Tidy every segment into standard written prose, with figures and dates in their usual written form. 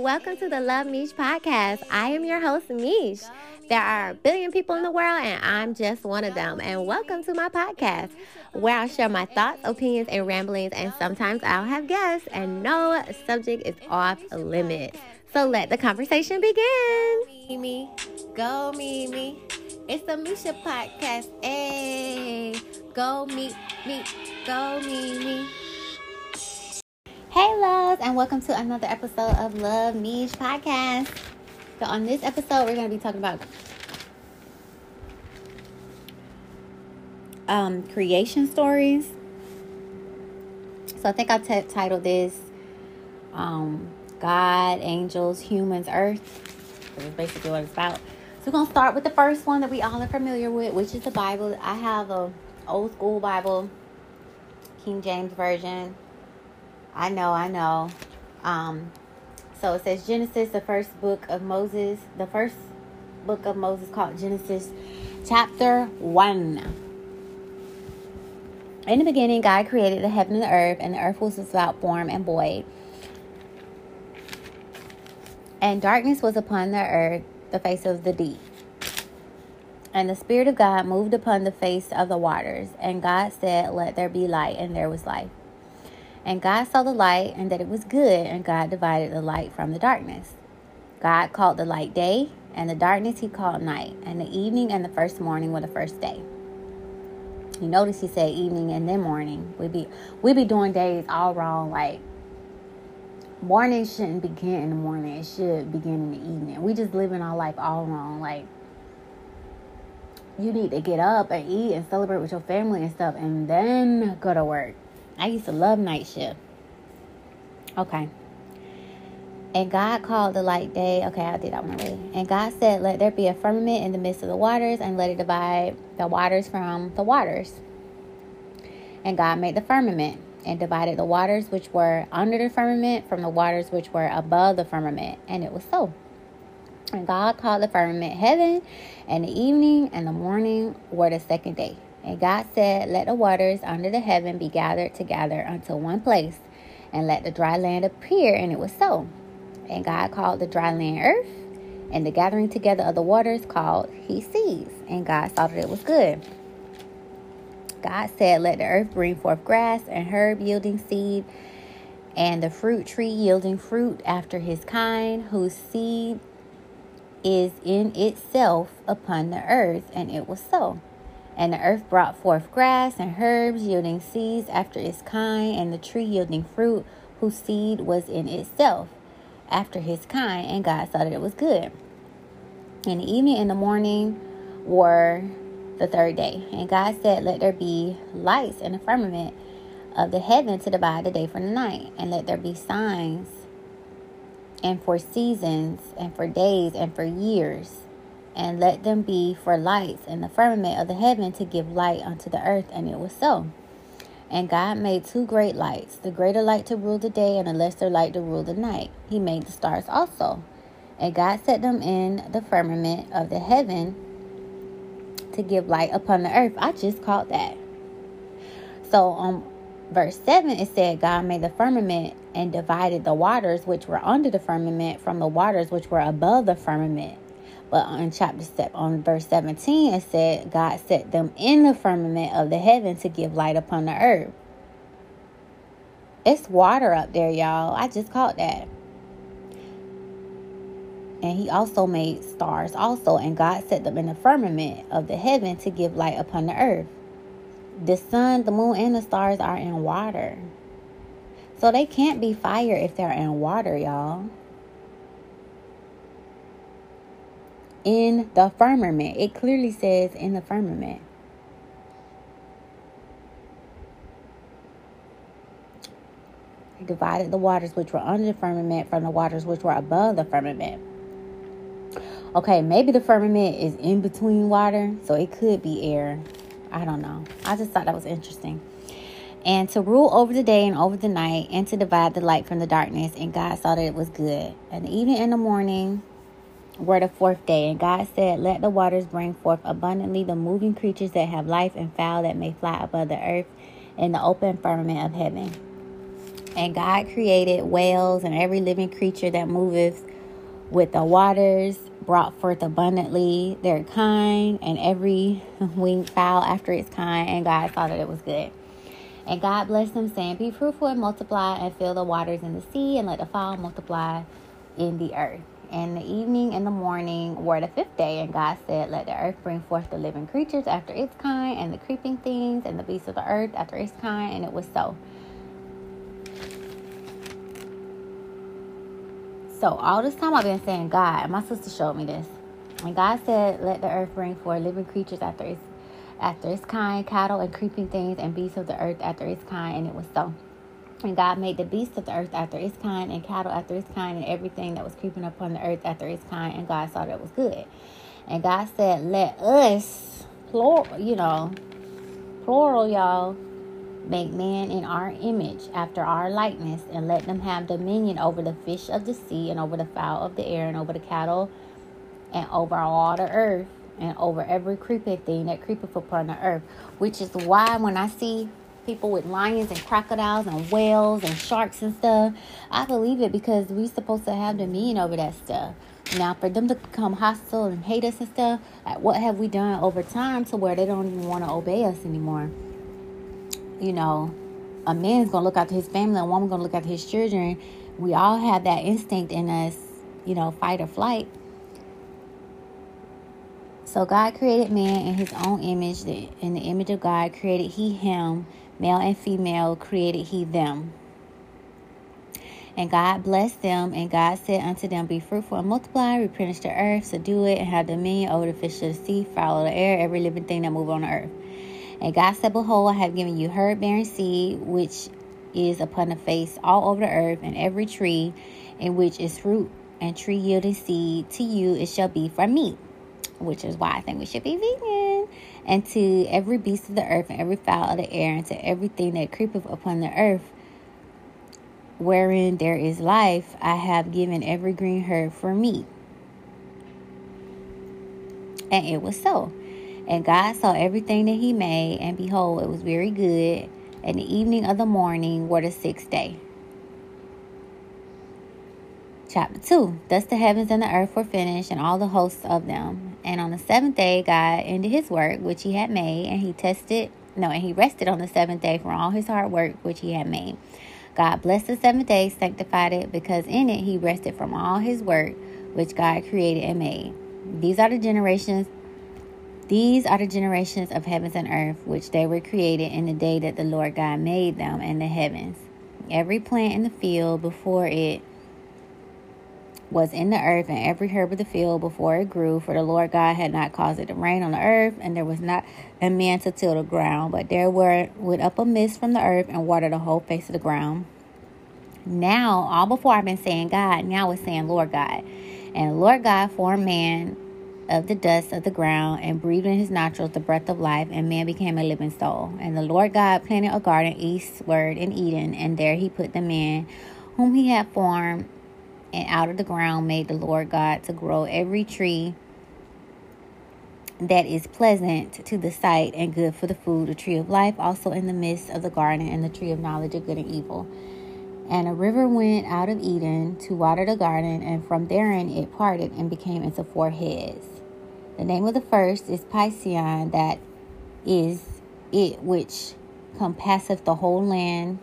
and welcome to the LUV MEESH Podcast. I am your host, Meesh. There are a billion people in the world, and I'm just one of them. And welcome to my podcast, where I'll share my thoughts, opinions, and ramblings, and sometimes I'll have guests, and no subject is off limits. So let the conversation begin. Go meet me. It's the Meesha Podcast. Hey, go meet me. Go meet me. Hey loves, and welcome to another episode of LUV MEESH Podcast. So on this episode, we're going to be talking about creation stories. So I think I titled this God, Angels, Humans, Earth. That's basically what it's about. So we're going to start with the first one that we all are familiar with, which is the Bible. I have an old school Bible, King James Version. I know. So it says Genesis, the first book of Moses called Genesis, chapter 1. In the beginning, God created the heaven and the earth, and the earth was without form and void. And darkness was upon the earth, the face of the deep. And the Spirit of God moved upon the face of the waters. And God said, "Let there be light," and there was light. And God saw the light, and that it was good, and God divided the light from the darkness. God called the light day, and the darkness he called night, and the evening and the first morning were the first day. You notice he said evening and then morning. We be doing days all wrong. Like, morning shouldn't begin in the morning. It should begin in the evening. We just living our life all wrong. Like, you need to get up and eat and celebrate with your family and stuff, and then go to work. I used to love night shift. Okay. And God called the light day. Okay, I did that one already. And God said, "Let there be a firmament in the midst of the waters, and let it divide the waters from the waters." And God made the firmament, and divided the waters which were under the firmament from the waters which were above the firmament. And it was so. And God called the firmament heaven, and the evening and the morning were the second day. And God said, "Let the waters under the heaven be gathered together unto one place, and let the dry land appear." And it was so. And God called the dry land earth, and the gathering together of the waters called he seas. And God saw that it was good. God said, "Let the earth bring forth grass, and herb yielding seed, and the fruit tree yielding fruit after his kind, whose seed is in itself upon the earth." And it was so. And the earth brought forth grass and herbs yielding seeds after its kind, and the tree yielding fruit, whose seed was in itself after his kind. And God saw that it was good. And the evening and the morning were the third day. And God said, "Let there be lights in the firmament of the heaven to divide the day from the night, and let there be signs, and for seasons, and for days, and for years. And let them be for lights in the firmament of the heaven to give light unto the earth." And it was so. And God made two great lights, the greater light to rule the day, and the lesser light to rule the night. He made the stars also. And God set them in the firmament of the heaven to give light upon the earth. I just caught that. So on verse 7, it said, "God made the firmament and divided the waters which were under the firmament from the waters which were above the firmament." But on verse 17, it said, "God set them in the firmament of the heaven to give light upon the earth." It's water up there, y'all. I just caught that. And he also made stars also. And God set them in the firmament of the heaven to give light upon the earth. The sun, the moon, and the stars are in water. So they can't be fire if they're in water, y'all. In the firmament. It clearly says in the firmament. He divided the waters which were under the firmament from the waters which were above the firmament. Okay, maybe the firmament is in between water, so it could be air. I don't know. I just thought that was interesting. And to rule over the day and over the night, and to divide the light from the darkness. And God saw that it was good. And the evening and the morning were the fourth day. And God said, "Let the waters bring forth abundantly the moving creatures that have life, and fowl that may fly above the earth, in the open firmament of heaven." And God created whales and every living creature that moveth with the waters, brought forth abundantly their kind, and every winged fowl after its kind. And God saw that it was good. And God blessed them, saying, be fruitful and multiply, and fill the waters in the sea, and let the fowl multiply in the earth. And the evening and the morning were the fifth day. And God said, let the earth bring forth the living creatures after its kind, and the creeping things, and the beasts of the earth after its kind. And it was so. So all this time I've been saying God, and my sister showed me this. And God said, let the earth bring forth living creatures after its kind, cattle and creeping things, and beasts of the earth after its kind. And it was so. And God made the beasts of the earth after its kind, and cattle after its kind, and everything that was creeping upon the earth after its kind. And God saw that it was good. And God said, let us, plural, y'all, make man in our image, after our likeness, and let them have dominion over the fish of the sea, and over the fowl of the air, and over the cattle, and over all the earth, and over every creeping thing that creepeth upon the earth. Which is why when I see people with lions and crocodiles and whales and sharks and stuff, I believe it, because we're supposed to have dominion over that stuff. Now, for them to become hostile and hate us and stuff, like, what have we done over time to where they don't even want to obey us anymore? You know, a man's going to look out to his family, a woman's going to look out to his children. We all have that instinct in us, fight or flight. So God created man in his own image. In the image of God created he him. Male and female created he them. And God blessed them, and God said unto them, be fruitful and multiply, replenish the earth, subdue it, and have dominion over the fish of the sea, fowl of the air, every living thing that move on the earth. And God said, behold, I have given you herb bearing seed, which is upon the face all over the earth, and every tree in which is fruit and tree yielding seed, to you it shall be for meat. Which is why I think we should be vegan. And to every beast of the earth, and every fowl of the air, and to everything that creepeth upon the earth, wherein there is life, I have given every green herb for meat. And it was so. And God saw everything that he made, and behold, it was very good. And the evening of the morning were the sixth day. Chapter 2. Thus the heavens and the earth were finished, and all the hosts of them. And on the seventh day God ended his work which he had made, and he rested on the seventh day from all his hard work which he had made. God blessed the seventh day, sanctified it, because in it he rested from all his work which God created and made. These are the generations of heavens and earth, which they were created in the day that the Lord God made them and the heavens. Every plant in the field before it was in the earth, and every herb of the field before it grew, for the Lord God had not caused it to rain on the earth, and there was not a man to till the ground, but there went up a mist from the earth and watered the whole face of the ground. Now, all before I've been saying God, now it's saying Lord God. And Lord God formed man of the dust of the ground, and breathed in his nostrils the breath of life, and man became a living soul. And the Lord God planted a garden eastward in Eden, and there he put the man whom he had formed. And out of the ground made the Lord God to grow every tree that is pleasant to the sight and good for the food, the tree of life also in the midst of the garden, and the tree of knowledge of good and evil. And a river went out of Eden to water the garden, and from therein it parted and became into four heads. The name of the first is Pison, that is it which compasseth the whole land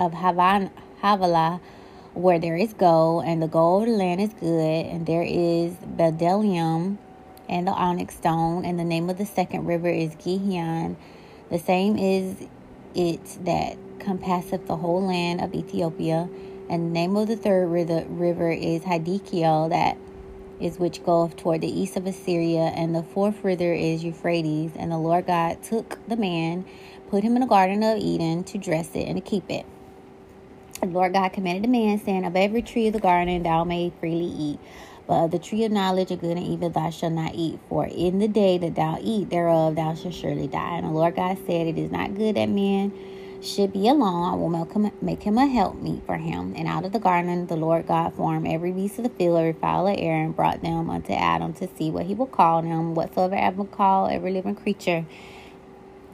of Havilah, where there is gold, and the gold of the land is good, and there is bedellium and the onyx stone. And the name of the second river is Gihon. The same is it that compasseth the whole land of Ethiopia. And the name of the third river is Hiddekel, that is which goeth toward the east of Assyria. And the fourth river is Euphrates. And the Lord God took the man, put him in the garden of Eden to dress it and to keep it. The Lord God commanded the man, saying, of every tree of the garden thou may freely eat, but of the tree of knowledge of good and evil thou shalt not eat, for in the day that thou eat thereof thou shalt surely die. And the Lord God said, it is not good that man should be alone. I will make him a helpmeet for him. And out of the garden the Lord God formed every beast of the field, every fowl of the air, and brought them unto Adam to see what he would call them. Whatsoever Adam called every living creature,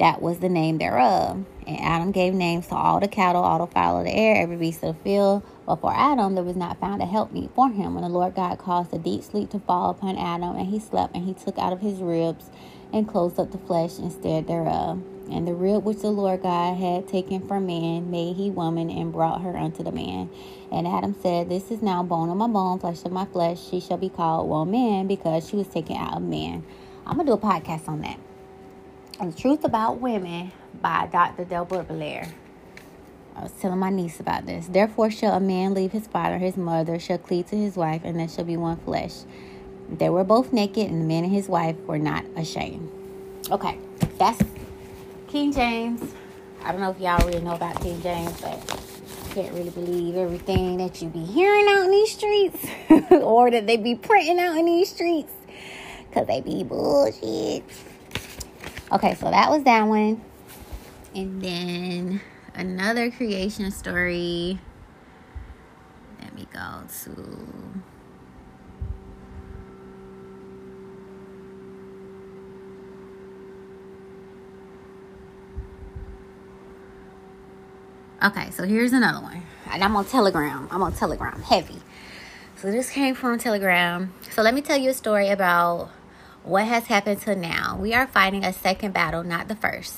that was the name thereof. And Adam gave names to all the cattle, all the fowl of the air, every beast of the field. But for Adam, there was not found a helpmeet for him. And the Lord God caused a deep sleep to fall upon Adam, and he slept, and he took out of his ribs and closed up the flesh instead thereof. And the rib which the Lord God had taken from man made he woman, and brought her unto the man. And Adam said, This is now bone of my bone, flesh of my flesh. She shall be called woman, because she was taken out of man. I'm going to do a podcast on that. The Truth About Women by Dr. Deborah Blair. I was telling my niece about this. Therefore shall a man leave his father and his mother, shall cleave to his wife, and there shall be one flesh. They were both naked, and the man and his wife were not ashamed. Okay, that's King James. I don't know if y'all really know about King James, but I can't really believe everything that you be hearing out in these streets or that they be printing out in these streets, because they be bullshit. Okay, so that was that one. And then another creation story. Let me go to... Okay, so here's another one. And I'm on Telegram. Heavy. So this came from Telegram. So let me tell you a story about what has happened till now. We are fighting a second battle, not the first.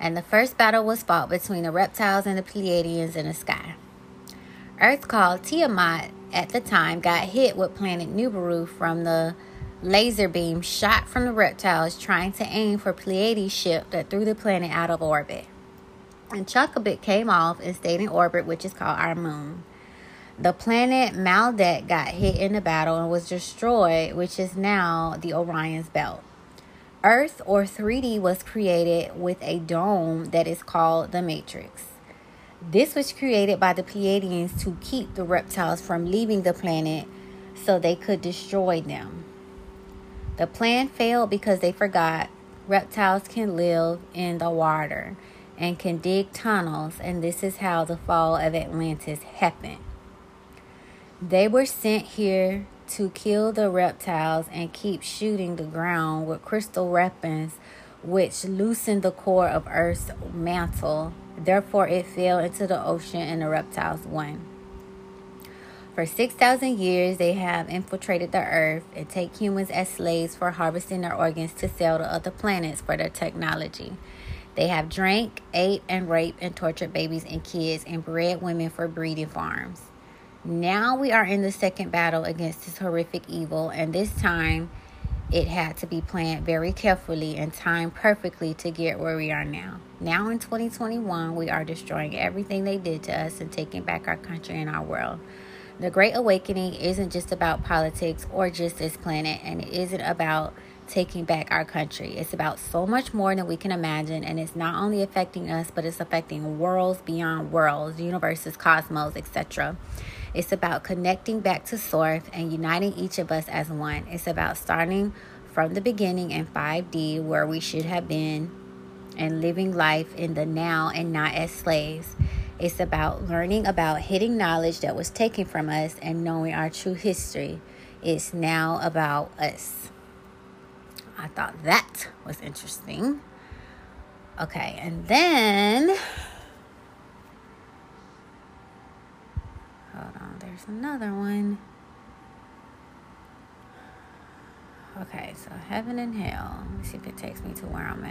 And the first battle was fought between the reptiles and the Pleiadians in the sky. Earth, called Tiamat at the time, got hit with planet Nibiru from the laser beam shot from the reptiles trying to aim for Pleiades' ship that threw the planet out of orbit. And chunk of it came off and stayed in orbit, which is called our moon. The planet Maldek got hit in the battle and was destroyed, which is now the Orion's belt. Earth, or 3D, was created with a dome that is called the Matrix. This was created by the Pleiadians to keep the reptiles from leaving the planet so they could destroy them. The plan failed because they forgot reptiles can live in the water and can dig tunnels, and this is how the fall of Atlantis happened. They were sent here to kill the reptiles and keep shooting the ground with crystal weapons, which loosened the core of Earth's mantle. Therefore, it fell into the ocean and the reptiles won. For 6,000 years, they have infiltrated the Earth and take humans as slaves for harvesting their organs to sell to other planets for their technology. They have drank, ate, and raped and tortured babies and kids, and bred women for breeding farms. Now we are in the second battle against this horrific evil, and this time it had to be planned very carefully and timed perfectly to get where we are now. Now in 2021, we are destroying everything they did to us and taking back our country and our world. The Great Awakening isn't just about politics or just this planet, and it isn't about taking back our country. It's about so much more than we can imagine, and it's not only affecting us, but it's affecting worlds beyond worlds, universes, cosmos, etc. It's about connecting back to source and uniting each of us as one. It's about starting from the beginning in 5D, where we should have been, and living life in the now and not as slaves. It's about learning about hidden knowledge that was taken from us and knowing our true history. It's now about us. I thought that was interesting. Okay, and then... hold on, there's another one. Okay, so Heaven and Hell. Let's see if it takes me to where I'm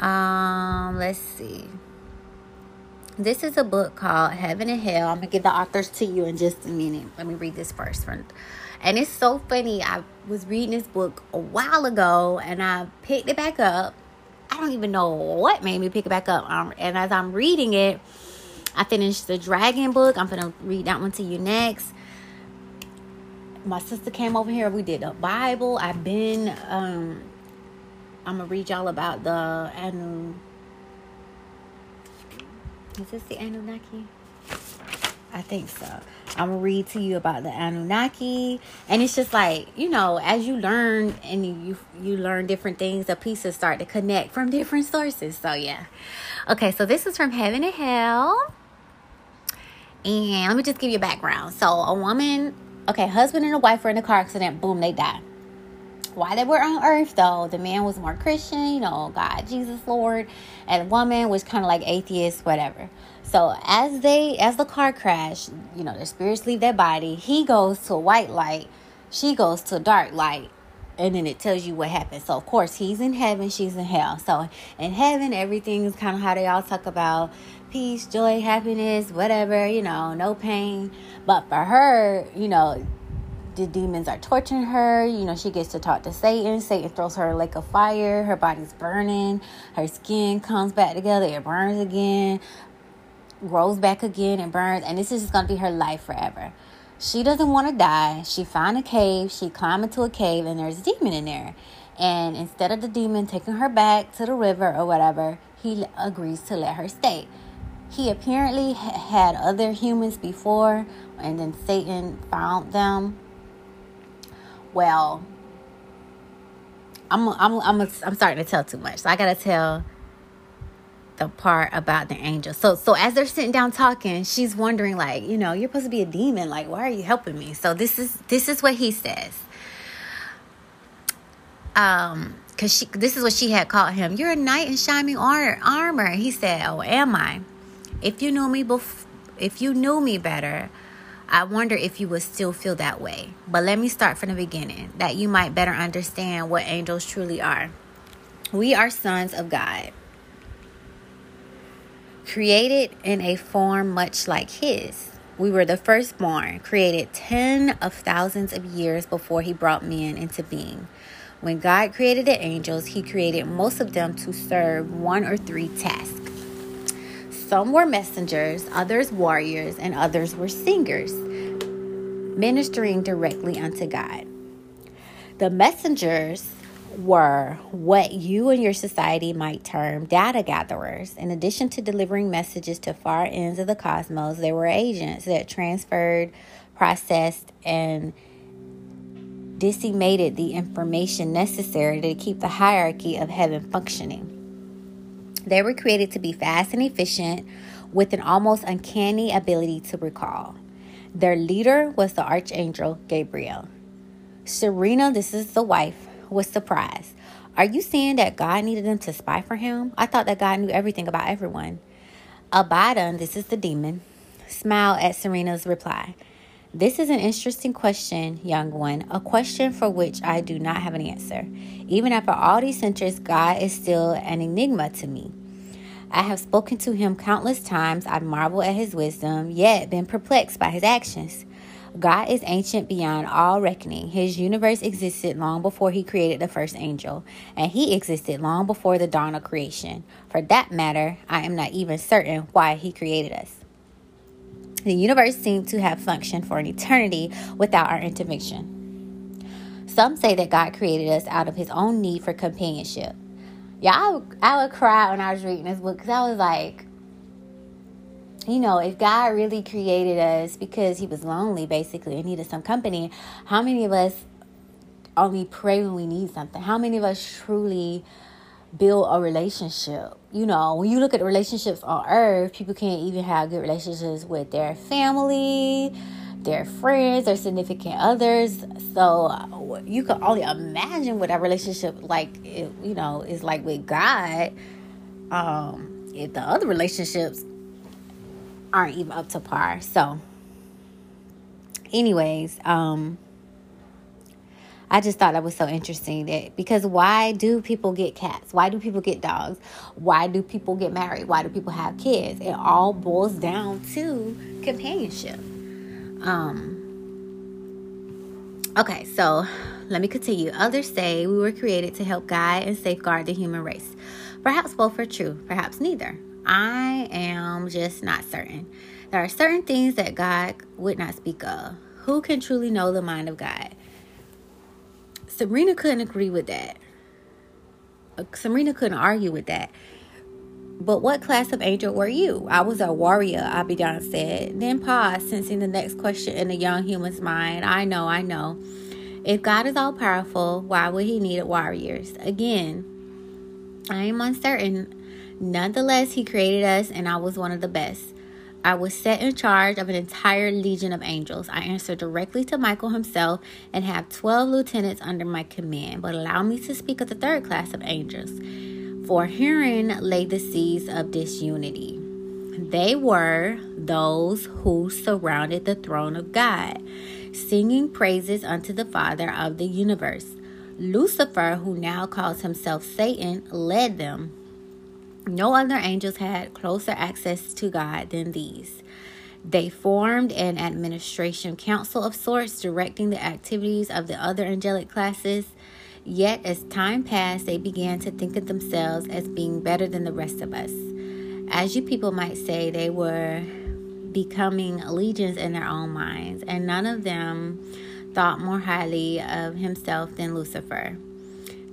at. Let's see. This is a book called Heaven and Hell. I'm going to give the authors to you in just a minute. Let me read this first one. And it's so funny. I was reading this book a while ago, and I picked it back up. I don't even know what made me pick it back up. And as I'm reading it, I finished the dragon book. I'm gonna read that one to you next. My sister came over here. We did a Bible. I've been... I'm gonna read y'all about the Anu. Is this the Anunnaki? I think so. I'm gonna read to you about the Anunnaki, and it's just like, you know, as you learn and you learn different things, the pieces start to connect from different sources. So yeah. Okay, so this is from Heaven and Hell. And let me just give you a background. So a woman, okay, husband and a wife were in a car accident. Boom, they died. while they were on earth, though, the man was more Christian, you know, God, Jesus, Lord, and the woman was kind of like atheist, whatever. So as the car crashed, you know, their spirits leave their body. He goes to a white light. She goes to a dark light. And then it tells you what happened. So, of course, he's in heaven, she's in hell. So, in heaven, everything is kind of how they all talk about peace, joy, happiness, whatever, you know, no pain. But for her, you know, the demons are torturing her. You know, she gets to talk to Satan. Satan throws her a lake of fire. Her body's burning. Her skin comes back together. It burns again, grows back again and burns. And this is just going to be her life forever. She doesn't want to die. She found a cave. She climbed into a cave, and there's a demon in there. And instead of the demon taking her back to the river or whatever, he agrees to let her stay. He apparently had other humans before, and then Satan found them. Well, I'm starting to tell too much, so I gotta tell the part about the angel. So as they're sitting down talking, she's wondering, like, you know, you're supposed to be a demon. Like, why are you helping me? So this is what he says. Because this is what she had called him. You're a knight in shining armor. He said, oh, am I? If you knew me better, I wonder if you would still feel that way. But let me start from the beginning, that you might better understand what angels truly are. We are sons of God, created in a form much like his. We were the firstborn, created 10,000s of years before he brought men into being. When God created the angels, he created most of them to serve one or three tasks. Some were messengers, others warriors, and others were singers, ministering directly unto God. The messengers were what you and your society might term data gatherers. In addition to delivering messages to far ends of the cosmos, there were agents that transferred, processed, and disseminated the information necessary to keep the hierarchy of heaven functioning. They were created to be fast and efficient, with an almost uncanny ability to recall. Their leader was the archangel Gabriel. Serena, this is the wife, was surprised. Are you saying that God needed them to spy for him? I thought that God knew everything about everyone. Abaddon, this is the demon, smiled at Serena's reply. This is an interesting question, young one, a question for which I do not have an answer. Even after all these centuries, God is still an enigma to me. I have spoken to him countless times. I marvel at his wisdom, yet been perplexed by his actions. God is ancient beyond all reckoning. His universe existed long before he created the first angel, and he existed long before the dawn of creation. For that matter, I am not even certain why he created us. The universe seemed to have functioned for an eternity without our intervention. Some say that God created us out of his own need for companionship. Yeah, I would cry when I was reading this book, because I was like, you know, if God really created us because he was lonely, basically, and needed some company, how many of us only pray when we need something? How many of us truly build a relationship? You know, when you look at relationships on earth, people can't even have good relationships with their family, their friends, their significant others. So you can only imagine what a relationship is like with God. If the other relationships aren't even up to par. So anyways, I just thought that was so interesting, that because why do people get cats? Why do people get dogs? Why do people get married? Why do people have kids? It all boils down to companionship. Okay, so let me continue. Others say we were created to help guide and safeguard the human race. Perhaps both are true, perhaps neither. I am just not certain. There are certain things that God would not speak of. Who can truly know the mind of God? Serena couldn't agree with that. Serena couldn't argue with that. But what class of angel were you? I was a warrior, Abaddon said. Then paused, sensing the next question in the young human's mind. I know. If God is all powerful, why would he need warriors? Again, I am uncertain. Nonetheless, he created us, and I was one of the best. I was set in charge of an entire legion of angels. I answered directly to Michael himself and have 12 lieutenants under my command, but allow me to speak of the third class of angels. For herein lay the seeds of disunity. They were those who surrounded the throne of God, singing praises unto the Father of the universe. Lucifer, who now calls himself Satan, led them. No other angels had closer access to God than these. They formed an administration council of sorts, directing the activities of the other angelic classes. Yet, as time passed, they began to think of themselves as being better than the rest of us. As you people might say, they were becoming legions in their own minds, and none of them thought more highly of himself than Lucifer.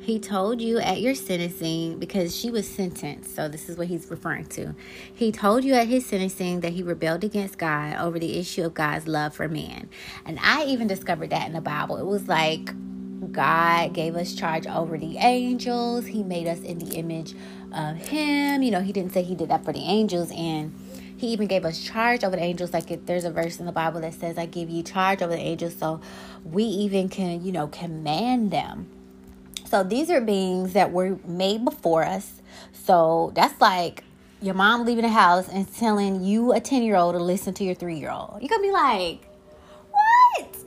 He told you at your sentencing, because she was sentenced, so this is what he's referring to. He told you at his sentencing that he rebelled against God over the issue of God's love for man. And I even discovered that in the Bible. It was like God gave us charge over the angels. He made us in the image of him. You know, he didn't say he did that for the angels, and he even gave us charge over the angels. Like, if there's a verse in the Bible that says, I give you charge over the angels, so we even can, you know, command them. So these are beings that were made before us. So that's like your mom leaving the house and telling you, a 10-year-old, to listen to your 3-year-old. You're going to be like, what?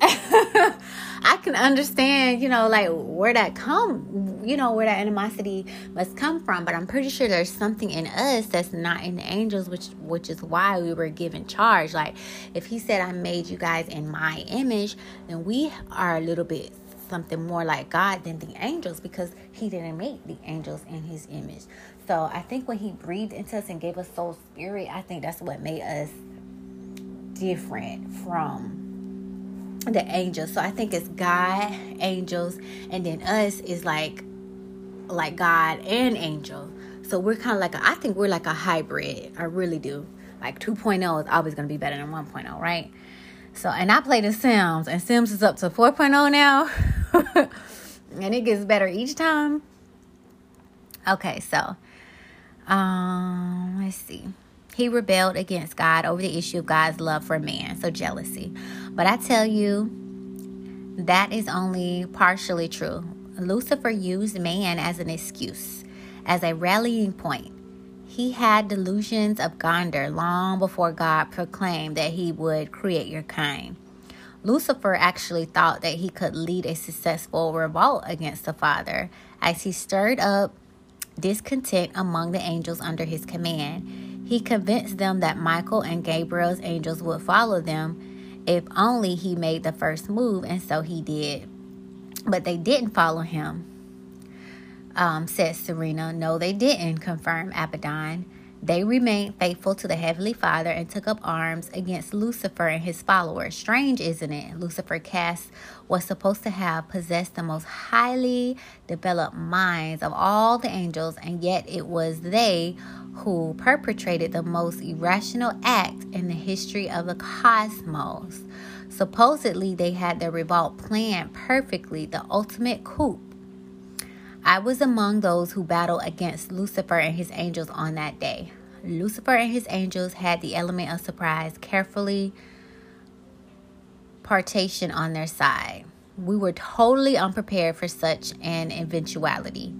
I can understand, you know, like where that animosity must come from. But I'm pretty sure there's something in us that's not in the angels, which is why we were given charge. Like, if he said, I made you guys in my image, then we are a little bit something more like God than the angels, because he didn't make the angels in his image. So I think when he breathed into us and gave us soul spirit, I think that's what made us different from the angels. So I think it's God, angels, and then us is like God and angel. So we're kind of I think we're like a hybrid. I really do. Like 2.0 is always going to be better than 1.0, right? So, and I play the Sims, and Sims is up to 4.0 now, and it gets better each time. Okay, so, let's see. He rebelled against God over the issue of God's love for man, so jealousy. But I tell you, that is only partially true. Lucifer used man as an excuse, as a rallying point. He had delusions of grandeur long before God proclaimed that he would create your kind. Lucifer actually thought that he could lead a successful revolt against the Father, as he stirred up discontent among the angels under his command. He convinced them that Michael and Gabriel's angels would follow them if only he made the first move, and so he did. But they didn't follow him. Says Serena. No, they didn't, confirm Abaddon. They remained faithful to the Heavenly Father and took up arms against Lucifer and his followers. Strange, isn't it? Lucifer was supposed to have possessed the most highly developed minds of all the angels, and yet it was they who perpetrated the most irrational act in the history of the cosmos. Supposedly, they had their revolt planned perfectly, the ultimate coup. I was among those who battled against Lucifer and his angels on that day. Lucifer and his angels had the element of surprise carefully partitioned on their side. We were totally unprepared for such an eventuality.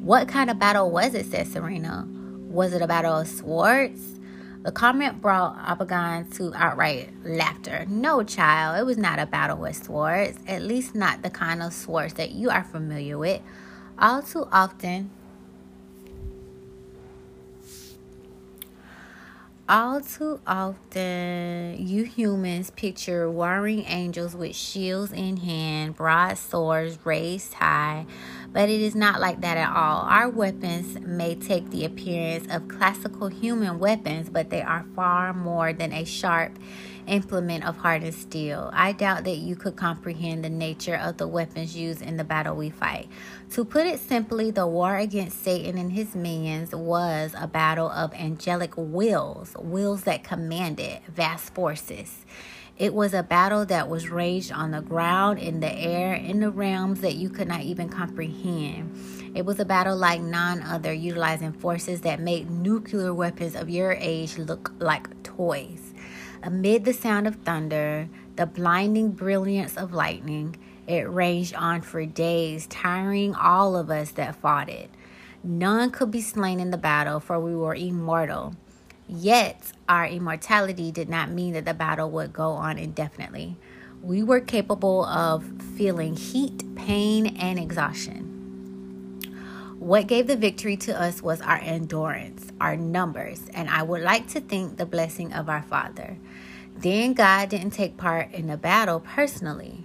What kind of battle was it, said Serena? Was it a battle of swords? The comment brought Abaddon to outright laughter. No, child, it was not a battle with swords, at least not the kind of swords that you are familiar with. All too often, you humans picture warring angels with shields in hand, broadswords raised high, but it is not like that at all. Our weapons may take the appearance of classical human weapons, but they are far more than a sharp implement of hardened steel. I doubt that you could comprehend the nature of the weapons used in the battle we fight. To put it simply, the war against Satan and his minions was a battle of angelic wills that commanded vast forces. It was a battle that was raged on the ground, in the air, in the realms that you could not even comprehend. It was a battle like none other, utilizing forces that made nuclear weapons of your age look like toys. Amid the sound of thunder, the blinding brilliance of lightning, it raged on for days, tiring all of us that fought it. None could be slain in the battle, for we were immortal. Yet, our immortality did not mean that the battle would go on indefinitely. We were capable of feeling heat, pain, and exhaustion. What gave the victory to us was our endurance, our numbers, and I would like to think the blessing of our Father. Then God didn't take part in the battle personally.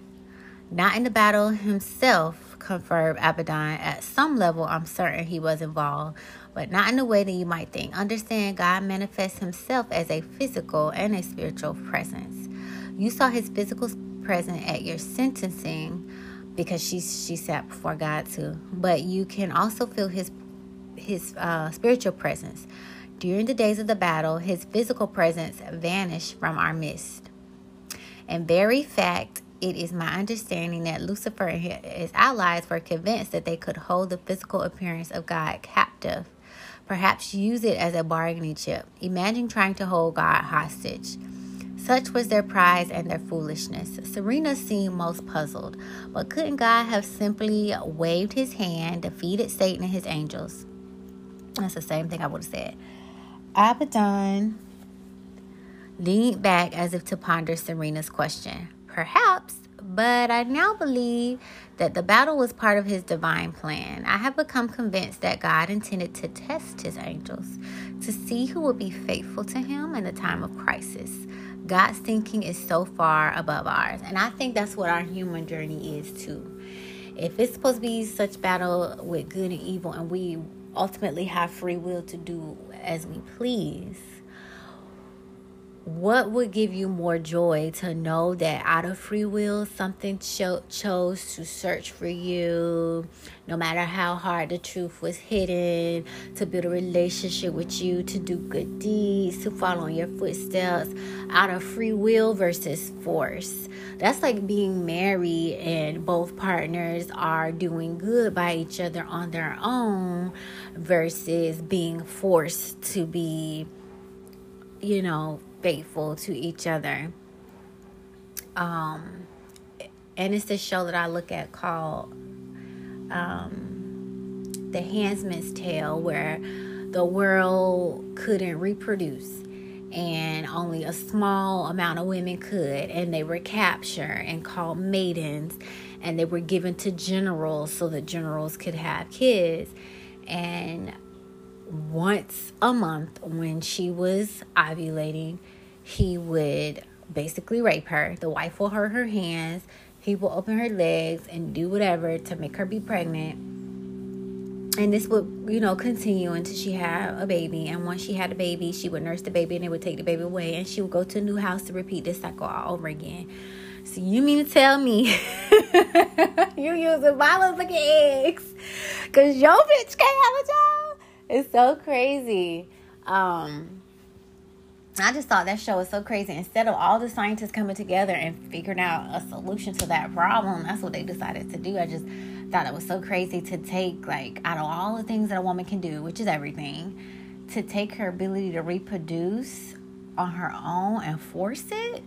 Not in the battle himself, conferred Abaddon. At some level, I'm certain he was involved, but not in the way that you might think. Understand, God manifests himself as a physical and a spiritual presence. You saw his physical presence at your sentencing because she sat before God too. But you can also feel his spiritual presence. During the days of the battle, his physical presence vanished from our midst. In very fact, it is my understanding that Lucifer and his allies were convinced that they could hold the physical appearance of God captive, perhaps use it as a bargaining chip. Imagine trying to hold God hostage. Such was their pride and their foolishness. Serena seemed most puzzled, but couldn't God have simply waved his hand, defeated Satan and his angels? That's the same thing I would have said. Abaddon leaned back as if to ponder Serena's question. Perhaps, but I now believe that the battle was part of his divine plan. I have become convinced that God intended to test his angels, to see who would be faithful to him in the time of crisis. God's thinking is so far above ours, and I think that's what our human journey is too. If it's supposed to be such battle with good and evil, and we ultimately have free will to do as we please, what would give you more joy to know that out of free will, something chose to search for you, no matter how hard the truth was hidden, to build a relationship with you, to do good deeds, to follow in your footsteps, out of free will versus force? That's like being married and both partners are doing good by each other on their own versus being forced to be, faithful to each other. And it's the show that I look at called The Handmaid's Tale, where the world couldn't reproduce and only a small amount of women could, and they were captured and called maidens, and they were given to generals so that generals could have kids. And once a month, when she was ovulating, he would basically rape her. The wife will hurt her hands. He will open her legs and do whatever to make her be pregnant. And this would, continue until she had a baby. And once she had a baby, she would nurse the baby and they would take the baby away. And she would go to a new house to repeat this cycle all over again. So you mean to tell me you using my fucking eggs? Because your bitch can't have a job. It's so crazy. I just thought that show was so crazy. Instead of all the scientists coming together and figuring out a solution to that problem, that's what they decided to do. I just thought it was so crazy to take, out of all the things that a woman can do, which is everything, to take her ability to reproduce on her own and force it.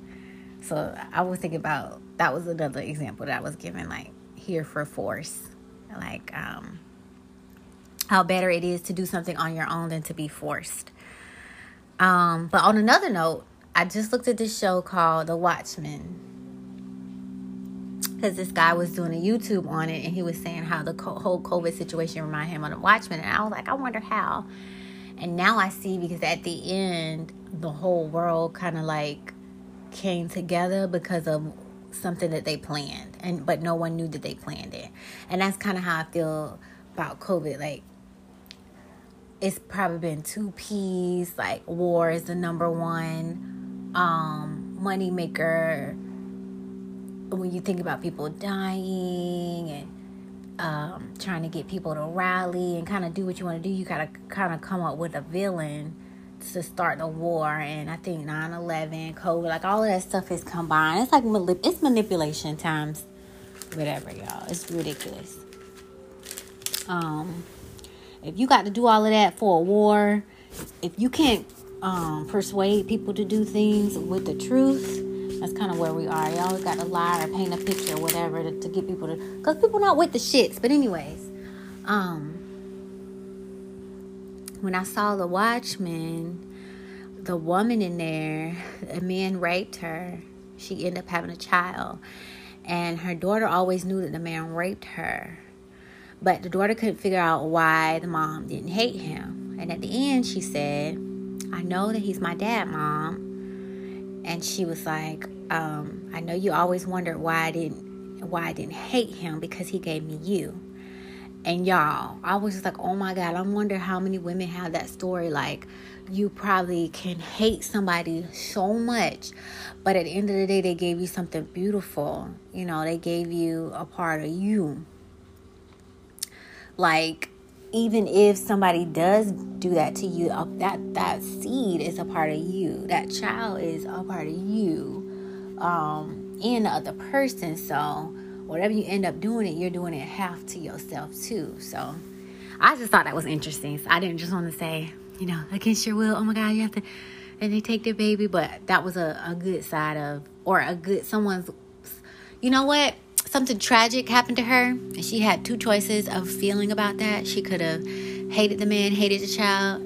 So I was thinking about, that was another example that I was given, here for force. How better it is to do something on your own than to be forced. But on another note, I just looked at this show called The Watchmen, because this guy was doing a YouTube on it, and he was saying how the whole COVID situation reminded him of The Watchmen. And I was like, I wonder how. And now I see, because at the end, the whole world kind of came together because of something that they planned, but no one knew that they planned it. And that's kind of how I feel about COVID. It's probably been two P's. War is the number one money maker when you think about people dying and trying to get people to rally and kind of do what you want to do. You gotta kind of come up with a villain to start the war. And I think 9/11, COVID, all of that stuff is combined. It's it's manipulation times whatever, y'all. It's ridiculous. If you got to do all of that for a war, if you can't persuade people to do things with the truth. That's kind of where we are. You always got to lie or paint a picture or whatever to get people to... Because people not with the shits. But anyways, when I saw The Watchmen, the woman in there, a man raped her. She ended up having a child. And her daughter always knew that the man raped her. But the daughter couldn't figure out why the mom didn't hate him. And at the end, she said, I know that he's my dad, Mom. And she was like, I know you always wondered why I didn't hate him, because he gave me you. And y'all, I was just like, oh my God, I wonder how many women have that story. Like, you probably can hate somebody so much, but at the end of the day, they gave you something beautiful. You know, they gave you a part of you. Like, even if somebody does do that to you, that seed is a part of you. That child is a part of you, and the other person. So whatever you end up doing it, you're doing it half to yourself too. So I just thought that was interesting. So I didn't just want to say, you know, against your will, oh my God, you have to, and they take their baby. But that was a good side of, or a good, someone's, you know what? Something tragic happened to her, and she had two choices of feeling about that. She could have hated the man, hated the child.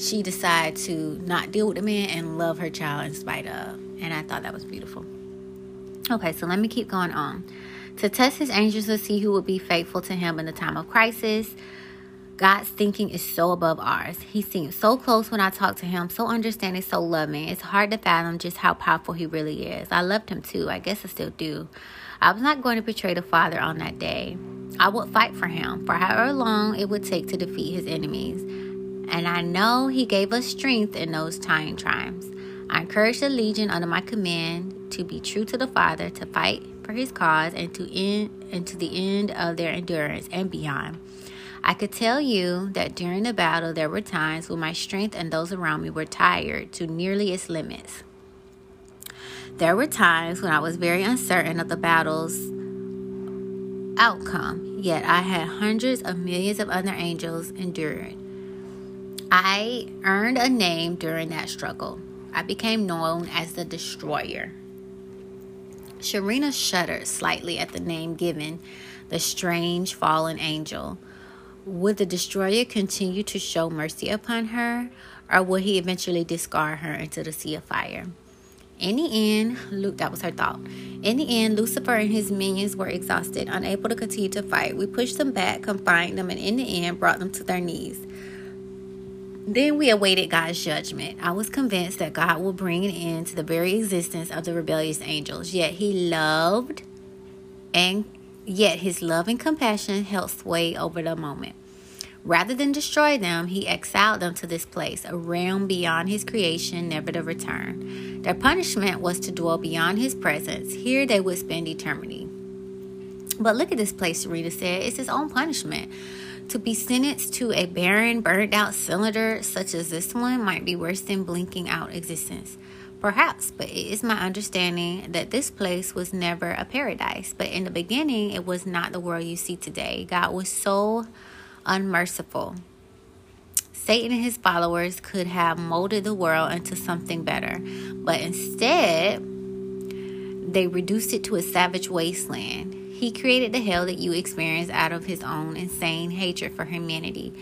She decided to not deal with the man and love her child in spite of. And I thought that was beautiful. Okay, so let me keep going on. To test his angels to see who would be faithful to him in the time of crisis. God's thinking is so above ours. He seems so close when I talk to him, so understanding, so loving. It's hard to fathom just how powerful he really is. I loved him too. I guess I still do. I was not going to betray the Father on that day. I would fight for him for however long it would take to defeat his enemies. And I know he gave us strength in those trying times. I encouraged the legion under my command to be true to the Father, to fight for his cause, and to the end of their endurance and beyond. I could tell you that during the battle, there were times when my strength and those around me were tired to nearly its limits. There were times when I was very uncertain of the battle's outcome, yet I had hundreds of millions of other angels enduring. I earned a name during that struggle. I became known as the Destroyer. Serena shuddered slightly at the name given the strange fallen angel. Would the Destroyer continue to show mercy upon her, or would he eventually discard her into the sea of fire? In the end, that was her thought. In the end, Lucifer and his minions were exhausted, unable to continue to fight. We pushed them back, confined them, and in the end, brought them to their knees. Then we awaited God's judgment. I was convinced that God will bring an end to the very existence of the rebellious angels, yet his love and compassion held sway over the moment. Rather than destroy them, he exiled them to this place, a realm beyond his creation, never to return. Their punishment was to dwell beyond his presence. Here they would spend eternity. But look at this place, Serena said. It's his own punishment. To be sentenced to a barren, burned-out cylinder such as this one might be worse than blinking out existence. Perhaps, but it is my understanding that this place was never a paradise. But in the beginning, it was not the world you see today. God was so unmerciful. Satan and his followers could have molded the world into something better, but instead, they reduced it to a savage wasteland. He created the hell that you experience out of his own insane hatred for humanity,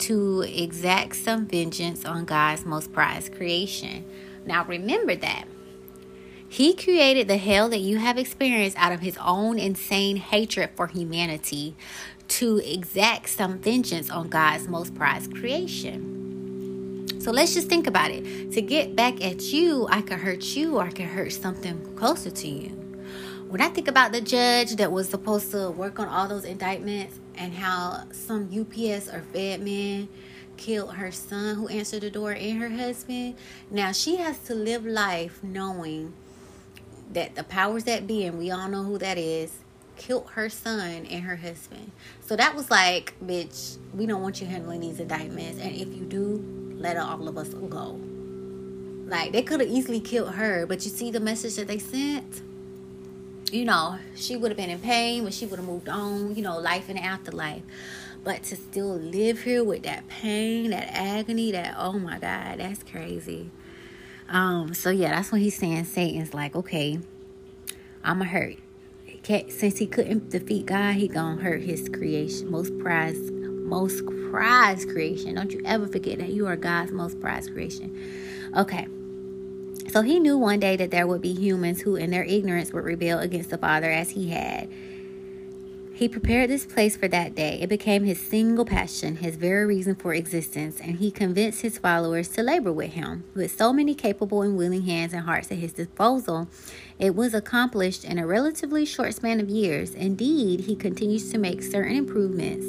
to exact some vengeance on God's most prized creation. Now remember that. He created the hell that you have experienced out of his own insane hatred for humanity to exact some vengeance on God's most prized creation. So let's just think about it. To get back at you, I could hurt you, or I could hurt something closer to you. When I think about the judge that was supposed to work on all those indictments, and how some UPS or Fed man killed her son who answered the door, and her husband. Now she has to live life knowing that the powers that be, and we all know who that is, killed her son and her husband. So that was like, bitch, we don't want you handling these indictments, and if you do, let all of us go. Like, they could have easily killed her, but you see the message that they sent? You know, she would have been in pain, but she would have moved on, you know, life and afterlife. But to still live here with that pain, that agony, that, oh my God, that's crazy. So yeah, that's when he's saying Satan's like, okay, I'ma hurt. Since he couldn't defeat God, he gonna hurt his creation, most prized creation. Don't you ever forget that you are God's most prized creation. Okay. So he knew one day that there would be humans who in their ignorance would rebel against the Father as he had. He prepared this place for that day. It became his single passion, his very reason for existence, and he convinced his followers to labor with him. With so many capable and willing hands and hearts at his disposal, it was accomplished in a relatively short span of years. Indeed, he continues to make certain improvements.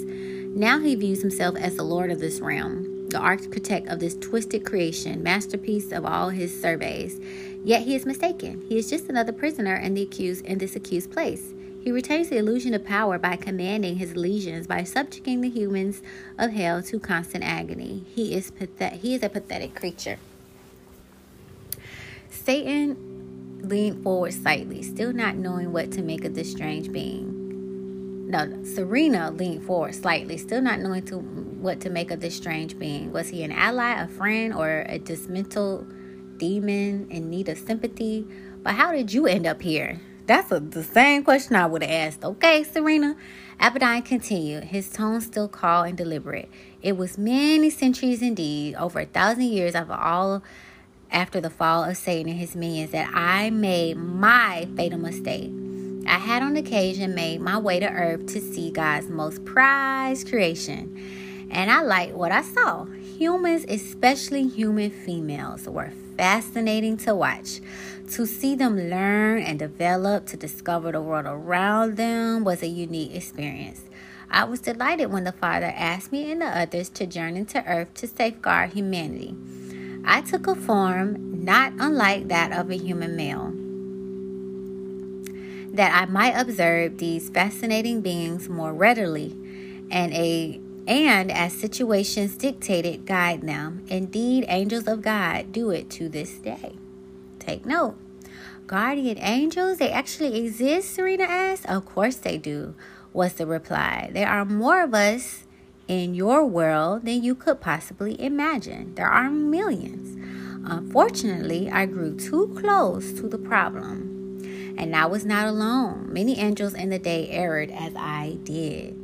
Now he views himself as the Lord of this realm, the architect of this twisted creation, masterpiece of all his surveys. Yet he is mistaken. He is just another prisoner and the accused in this accused place. He retains the illusion of power by commanding his legions, by subjugating the humans of hell to constant agony. He is a pathetic creature. Satan leaned forward slightly, still not knowing what to make of this strange being. Serena leaned forward slightly, still not knowing what to make of this strange being. Was he an ally, a friend, or a dismantled demon in need of sympathy? But how did you end up here? That's the same question I would have asked. Okay, Serena. Abaddon continued, his tone still calm and deliberate. It was many centuries indeed, over 1,000 years of all after the fall of Satan and his minions, that I made my fatal mistake. I had on occasion made my way to earth to see God's most prized creation, and I liked what I saw. Humans, especially human females, were fascinating to watch. To see them learn and develop, to discover the world around them was a unique experience. I was delighted when the Father asked me and the others to journey to earth to safeguard humanity. I took a form not unlike that of a human male, that I might observe these fascinating beings more readily, and as situations dictated, guide them. Indeed, angels of God do it to this day. Take note. Guardian angels, they actually exist, Serena asked. Of course they do, was the reply. There are more of us in your world than you could possibly imagine. There are millions. Unfortunately, I grew too close to the problem. And I was not alone. Many angels in the day erred as I did.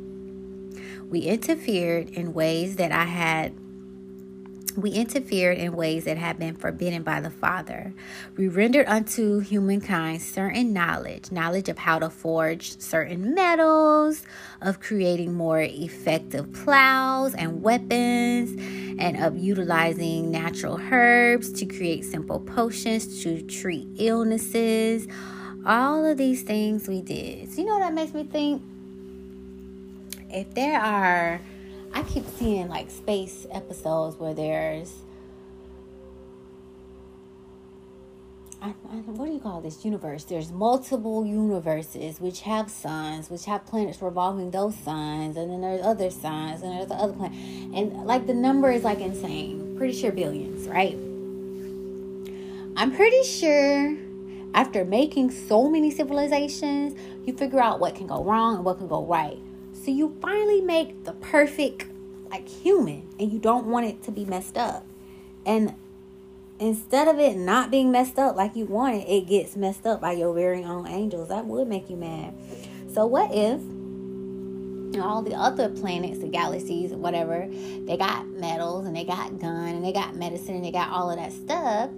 We interfered in ways that had been forbidden by the Father. We rendered unto humankind certain knowledge of how to forge certain metals, of creating more effective plows and weapons, and of utilizing natural herbs to create simple potions to treat illnesses. All of these things we did. So, you know, that makes me think, if there are, I keep seeing like space episodes where there's, what do you call this universe? There's multiple universes which have suns, which have planets revolving those suns, and then there's other suns, and there's the other planet. And like the number is like insane. Pretty sure billions, right? I'm pretty sure after making so many civilizations, you figure out what can go wrong and what can go right. So you finally make the perfect, like, human, and you don't want it to be messed up. And instead of it not being messed up like you want it, it gets messed up by your very own angels. That would make you mad. So what if all the other planets, the galaxies, whatever, they got metals and they got gun and they got medicine and they got all of that stuff.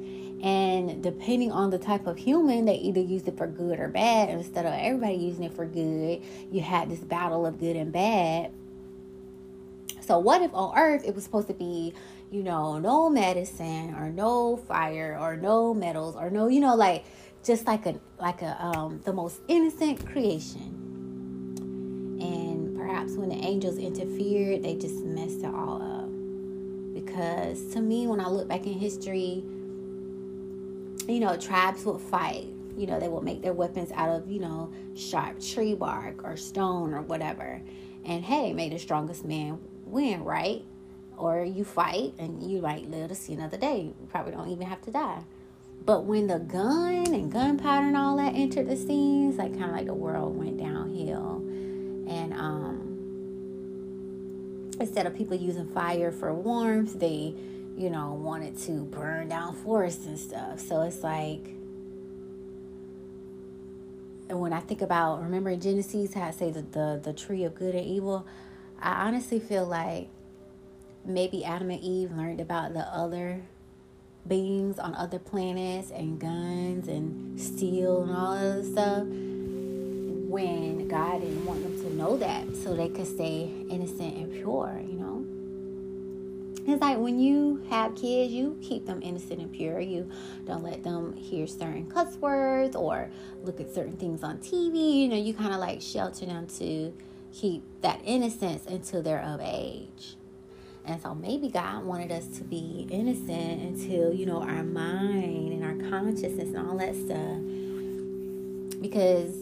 And depending on the type of human, they either use it for good or bad. Instead of everybody using it for good, you had this battle of good and bad. So what if on Earth it was supposed to be, you know, no medicine or no fire or no metals or no, you know, like just like the most innocent creation. And perhaps when the angels interfered, they just messed it all up. Because to me, when I look back in history, you know, tribes would fight. You know, they would make their weapons out of, you know, sharp tree bark or stone or whatever. And hey, may the strongest man win, right? Or you fight and you might live to see another day. You probably don't even have to die. But when the gun and gunpowder and all that entered the scenes, like kind of like the world went downhill. And instead of people using fire for warmth, they, you know, wanted to burn down forests and stuff. So it's like, and when I think about, remember in Genesis how I say the tree of good and evil, I honestly feel like maybe Adam and Eve learned about the other beings on other planets and guns and steel and all that stuff when God didn't want them to know that, so they could stay innocent and pure, you know? It's like when you have kids, you keep them innocent and pure. You don't let them hear certain cuss words or look at certain things on TV. You know, you kind of like shelter them to keep that innocence until they're of age. And so maybe God wanted us to be innocent until, you know, our mind and our consciousness and all that stuff. Because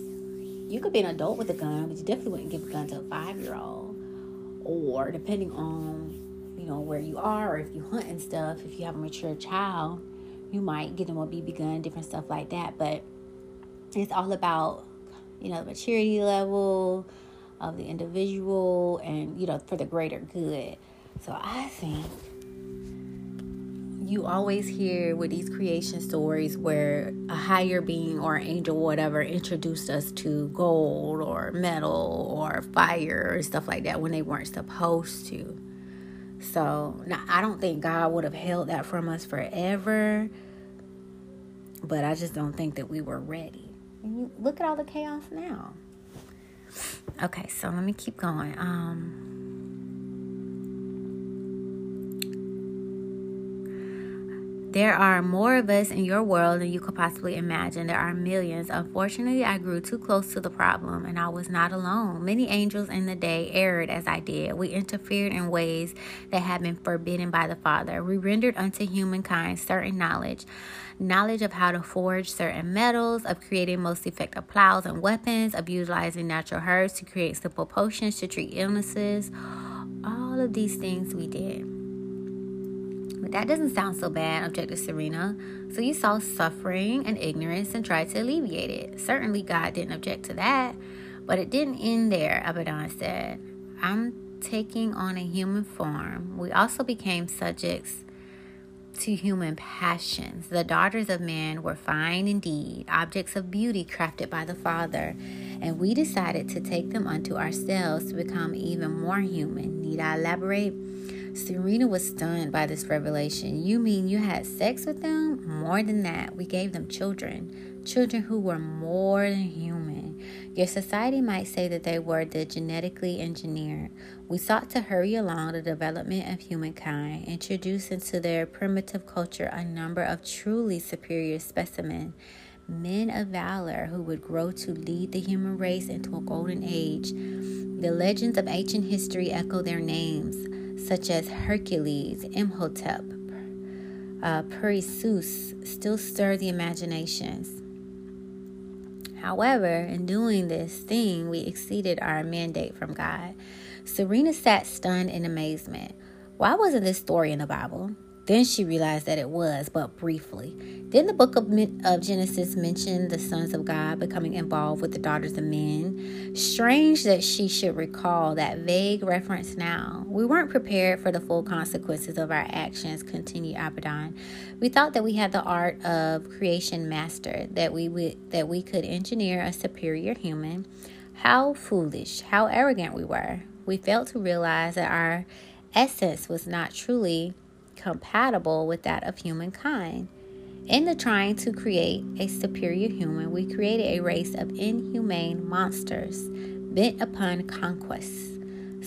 you could be an adult with a gun, but you definitely wouldn't give a gun to a 5-year-old. Or depending on, you know, where you are, or if you hunt and stuff, if you have a mature child, you might give them a BB gun, different stuff like that. But it's all about, you know, the maturity level of the individual and, you know, for the greater good. So I think you always hear with these creation stories where a higher being or an angel or whatever introduced us to gold or metal or fire or stuff like that when they weren't supposed to. So now, I don't think God would have held that from us forever, but I just don't think that we were ready. And you look at all the chaos now. Okay, so let me keep going. There are more of us in your world than you could possibly imagine. There are millions. Unfortunately, I grew too close to the problem, and I was not alone. Many angels in the day erred as I did. We interfered in ways that had been forbidden by the Father. We rendered unto humankind certain knowledge of how to forge certain metals, of creating most effective plows and weapons, of utilizing natural herbs to create simple potions to treat illnesses. All of these things we did. But that doesn't sound so bad, objected Serena. So you saw suffering and ignorance and tried to alleviate it. Certainly God didn't object to that. But it didn't end there, Abaddon said. I'm taking on a human form. We also became subjects to human passions. The daughters of man were fine indeed, objects of beauty crafted by the Father. And we decided to take them unto ourselves to become even more human. Need I elaborate? Serena was stunned by this revelation. You mean you had sex with them? More than that, we gave them children. Children who were more than human. Your society might say that they were the genetically engineered. We sought to hurry along the development of humankind, introduce into their primitive culture a number of truly superior specimens, men of valor who would grow to lead the human race into a golden age. The legends of ancient history echo their names, such as Hercules, Imhotep, Perseus, still stir the imaginations. However, in doing this thing, we exceeded our mandate from God. Serena sat stunned in amazement. Why wasn't this story in the Bible? Then she realized that it was, but briefly. Then the book of Genesis mentioned the sons of God becoming involved with the daughters of men. Strange that she should recall that vague reference now. We weren't prepared for the full consequences of our actions, continued Abaddon. We thought that we had the art of creation mastered, that we could engineer a superior human. How foolish, how arrogant we were. We failed to realize that our essence was not truly compatible with that of humankind. In the trying to create a superior human, we created a race of inhumane monsters bent upon conquests.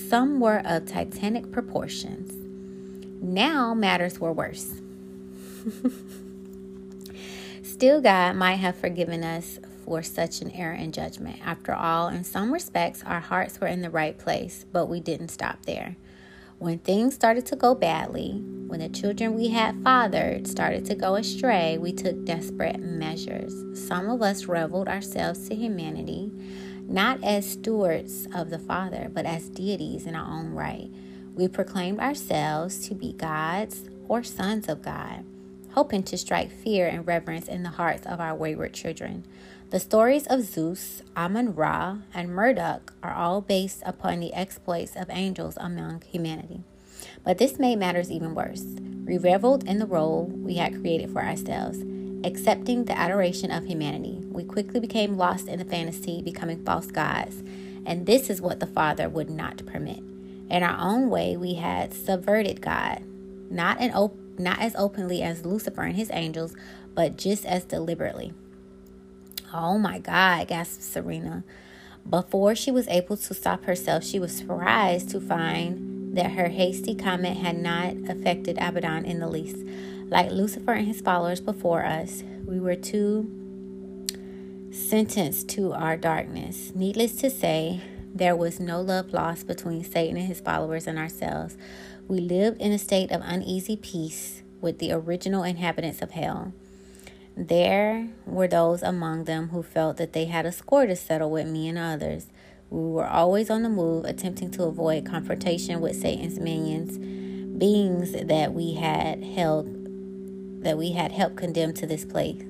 Some were of titanic proportions. Now matters were worse. Still, God might have forgiven us for such an error in judgment. After all, in some respects, our hearts were in the right place, but we didn't stop there. When things started to go badly, when the children we had fathered started to go astray, we took desperate measures. Some of us reveled ourselves to humanity, not as stewards of the Father, but as deities in our own right. We proclaimed ourselves to be gods or sons of God, hoping to strike fear and reverence in the hearts of our wayward children. The stories of Zeus, Amun-Ra, and Marduk are all based upon the exploits of angels among humanity. But this made matters even worse. We reveled in the role we had created for ourselves. Accepting the adoration of humanity, we quickly became lost in the fantasy, becoming false gods. And this is what the Father would not permit. In our own way, we had subverted God, not as openly as Lucifer and his angels, but just as deliberately. Oh my God, gasped Serena. Before she was able to stop herself, she was surprised to find that her hasty comment had not affected Abaddon in the least. Like Lucifer and his followers before us, we were too sentenced to our darkness. Needless to say, there was no love lost between Satan and his followers and ourselves. We lived in a state of uneasy peace with the original inhabitants of hell. There were those among them who felt that they had a score to settle with me and others. We were always on the move, attempting to avoid confrontation with Satan's minions, beings that we had helped condemn to this place.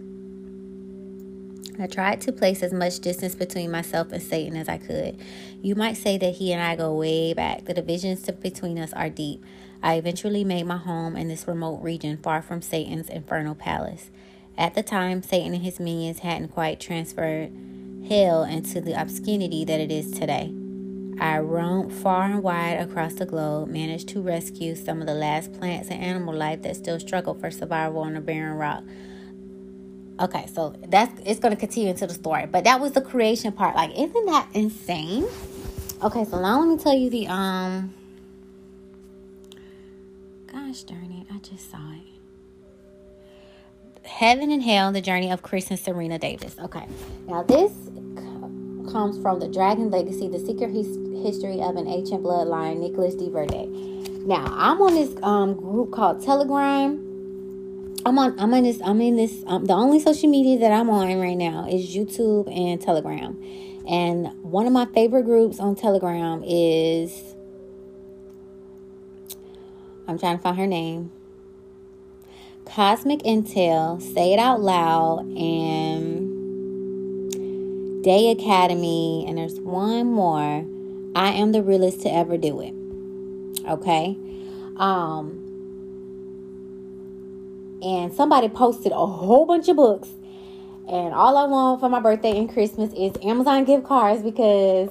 I tried to place as much distance between myself and Satan as I could. You might say that he and I go way back. The divisions between us are deep. I eventually made my home in this remote region, far from Satan's infernal palace. At the time, Satan and his minions hadn't quite transferred hell into the obscurity that it is today. I roamed far and wide across the globe, managed to rescue some of the last plants and animal life that still struggle for survival on a barren rock. Okay, so it's going to continue into the story. But that was the creation part. Like, isn't that insane? Okay, so now let me tell you the, Gosh darn it, I just saw it. Heaven and Hell, the Journey of Chris and Serena Davis. Okay, now this comes from The Dragon Legacy, The Secret History of an Ancient Bloodline, Nicholas D. Verde. Now, I'm on this group called Telegram. The only social media that I'm on right now is YouTube and Telegram. And one of my favorite groups on Telegram is, I'm trying to find her name, Cosmic Intel, Say It Out Loud, and Day Academy, and there's one more. I am the realest to ever do it. Okay. And somebody posted a whole bunch of books, and all I want for my birthday and Christmas is Amazon gift cards, because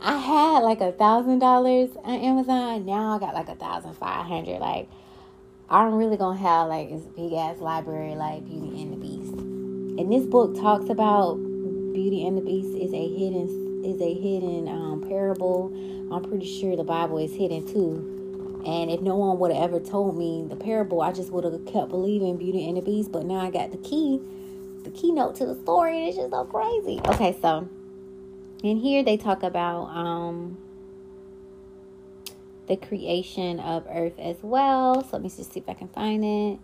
I had like $1,000 on Amazon. Now I got like 1,500. Like, I'm really gonna have like this big ass library like Beauty and the Beast. And this book talks about Beauty and the Beast is a hidden parable. I'm pretty sure the Bible is hidden too. And if no one would have ever told me the parable, I just would have kept believing Beauty and the Beast. But now I got the keynote to the story, and it's just so crazy. Okay, so in here they talk about the creation of Earth as well. So let me just see if I can find it.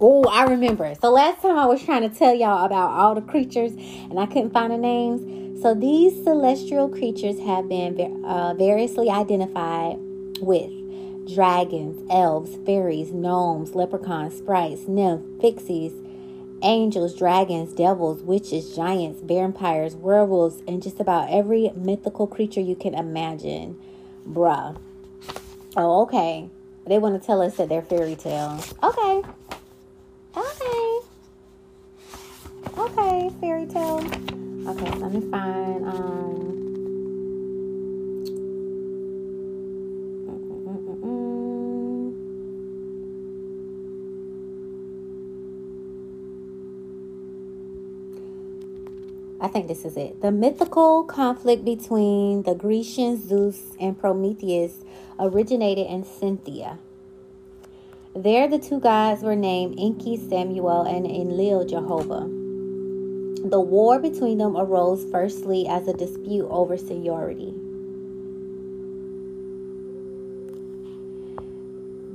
Oh, I remember. So last time I was trying to tell y'all about all the creatures and I couldn't find the names. So these celestial creatures have been variously identified with dragons, elves, fairies, gnomes, leprechauns, sprites, nymphs, pixies, angels, dragons, devils, witches, giants, vampires, werewolves, and just about every mythical creature you can imagine. Bruh. Oh, okay. They want to tell us that they're fairy tales. Okay, fairy tale. Okay, so let me find, I think this is it. The mythical conflict between the Grecian Zeus and Prometheus originated in Scythia. There, the two gods were named Enki, Samuel, and Enlil, Jehovah. The war between them arose firstly as a dispute over seniority.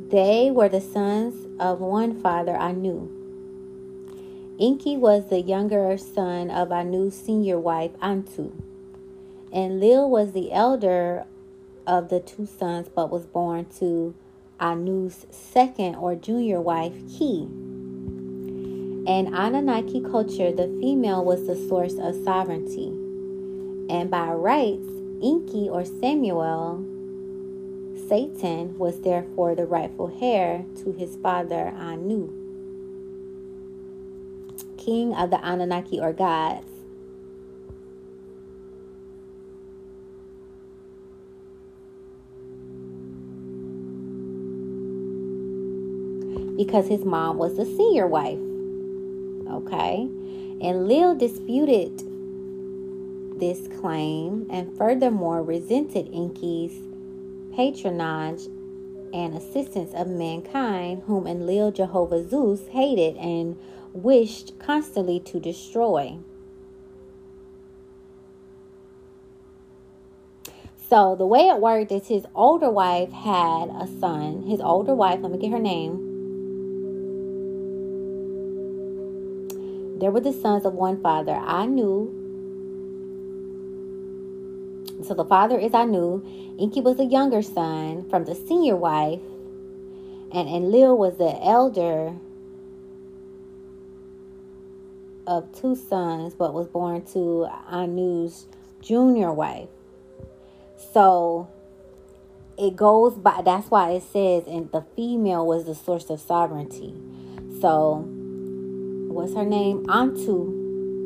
They were the sons of one father, Anu. Enki was the younger son of Anu's senior wife, Antu. And Enlil was the elder of the two sons, but was born to Anu's second or junior wife, Ki. In Anunnaki culture, the female was the source of sovereignty. And by rights, Enki or Samuel, Satan, was therefore the rightful heir to his father, Anu, king of the Anunnaki or gods. Because his mom was the senior wife. Okay. Enlil disputed this claim and furthermore resented Enki's patronage and assistance of mankind, whom Enlil, Jehovah Zeus, hated and wished constantly to destroy. So the way it worked is his older wife had a son. His older wife, let me get her name. There were the sons of one father, Anu. So the father is Anu. Enki was the younger son from the senior wife. And Enlil was the elder of two sons, but was born to Anu's junior wife. So it goes by, that's why it says, and the female was the source of sovereignty. So what's her name? Antu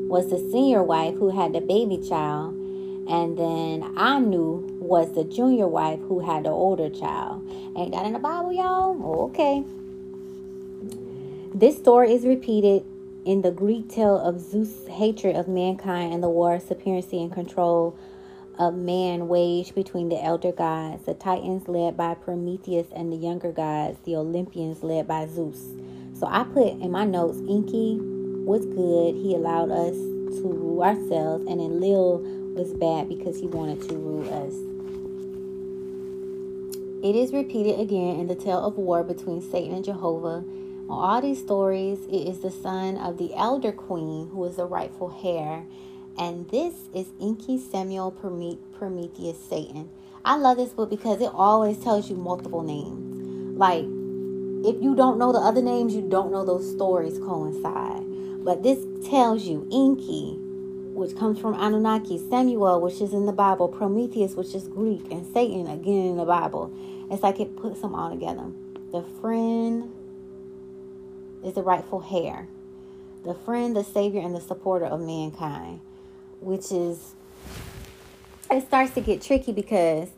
was the senior wife who had the baby child. And then Anu was the junior wife who had the older child. Ain't that in the Bible, y'all? Okay. This story is repeated in the Greek tale of Zeus' hatred of mankind and the war of supremacy and control of man waged between the elder gods, the Titans led by Prometheus, and the younger gods, the Olympians led by Zeus. So I put in my notes, Enki was good. He allowed us to rule ourselves. And Enlil was bad because he wanted to rule us. It is repeated again in the tale of war between Satan and Jehovah. On all these stories, it is the son of the elder queen who is the rightful heir. And this is Enki, Samuel, Prometheus, Satan. I love this book because it always tells you multiple names. Like, if you don't know the other names, you don't know those stories coincide. But this tells you Enki, which comes from Anunnaki, Samuel, which is in the Bible, Prometheus, which is Greek, and Satan, again in the Bible. It's like it puts them all together. The friend is the rightful heir. The friend, the savior, and the supporter of mankind. Which is, it starts to get tricky because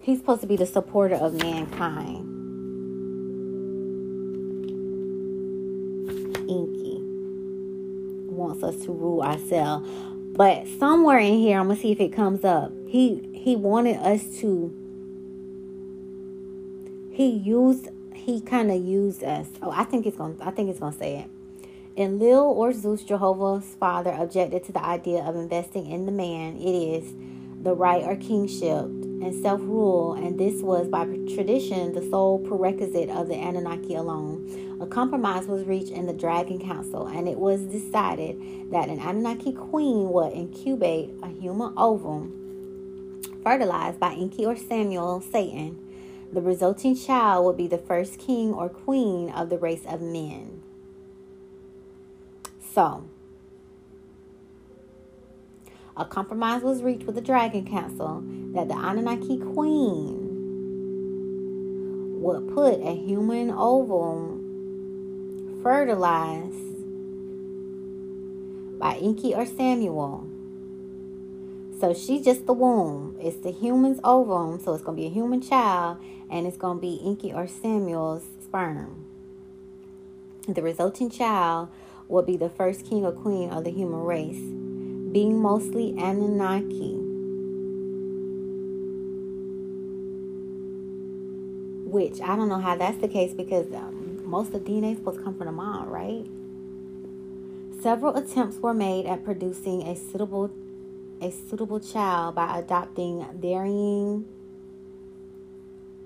he's supposed to be the supporter of mankind. Enki wants us to rule ourselves, but somewhere in here, I'm gonna see if it comes up, he wanted us to, he kind of used us. Oh, I think it's gonna say it. Enlil or Zeus, Jehovah's father, objected to the idea of investing in the man, it is, the right or kingship and self-rule, and this was by tradition the sole prerequisite of the Anunnaki alone. A compromise was reached in the Dragon Council, and it was decided that an Anunnaki queen would incubate a human ovum fertilized by Enki or Samuel, Satan. The resulting child would be the first king or queen of the race of men. So, a compromise was reached with the Dragon Council that the Anunnaki queen would put a human ovum fertilized by Enki or Samuel. So she's just the womb. It's the human's ovum, so it's going to be a human child, and it's going to be Enki or Samuel's sperm. The resulting child would be the first king or queen of the human race, being mostly Anunnaki, which I don't know how that's the case because most of the DNA is supposed to come from the mom, right? Several attempts were made at producing a suitable child by adopting varying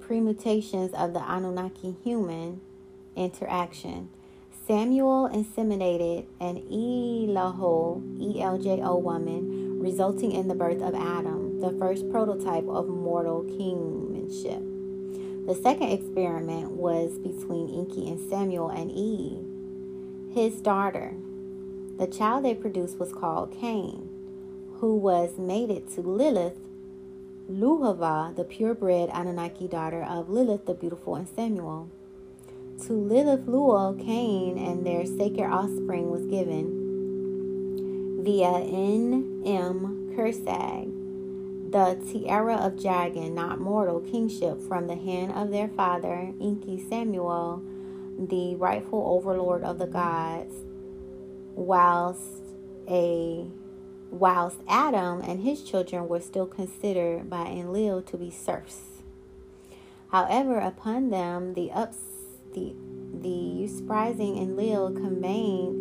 permutations of the Anunnaki-human interaction. Samuel inseminated an Elajo, E-L-J-O woman, resulting in the birth of Adam, the first prototype of mortal kingmanship. The second experiment was between Enki and Samuel and Eve, his daughter. The child they produced was called Cain, who was mated to Lilith, Luhava, the purebred Anunnaki daughter of Lilith the Beautiful and Samuel. To Lilith Lua, Cain and their sacred offspring was given via N.M. Kersag, the tiara of dragon, not mortal, kingship from the hand of their father, Enki Samuel, the rightful overlord of the gods, whilst Adam and his children were still considered by Enlil to be serfs. However, upon them, the uprising Enlil conveyed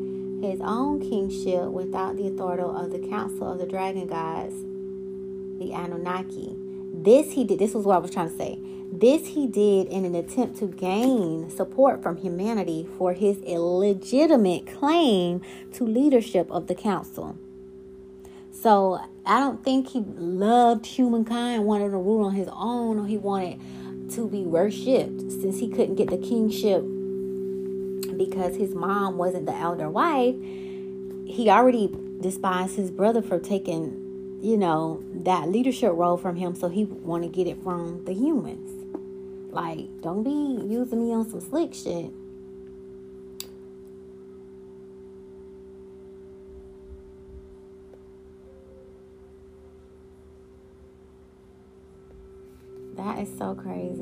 his own kingship without the authority of the council of the dragon gods, the Anunnaki. This he did in an attempt to gain support from humanity for his illegitimate claim to leadership of the council. So I don't think he loved humankind, wanted to rule on his own, or he wanted to be worshipped, since he couldn't get the kingship because his mom wasn't the elder wife. He already despised his brother for taking that leadership role from him, so he want to get it from the humans. Like, don't be using me on some slick shit. That is so crazy.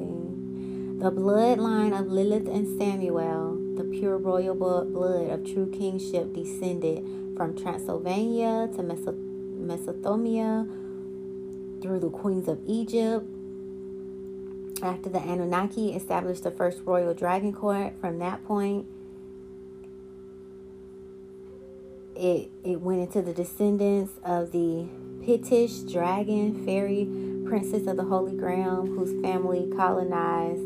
The bloodline of Lilith and Samuel, the pure royal blood of true kingship, descended from Transylvania to Mesopotamia through the queens of Egypt. After the Anunnaki established the first royal dragon court, from that point it went into the descendants of the Pitish dragon fairy princess of the Holy Grail, whose family colonized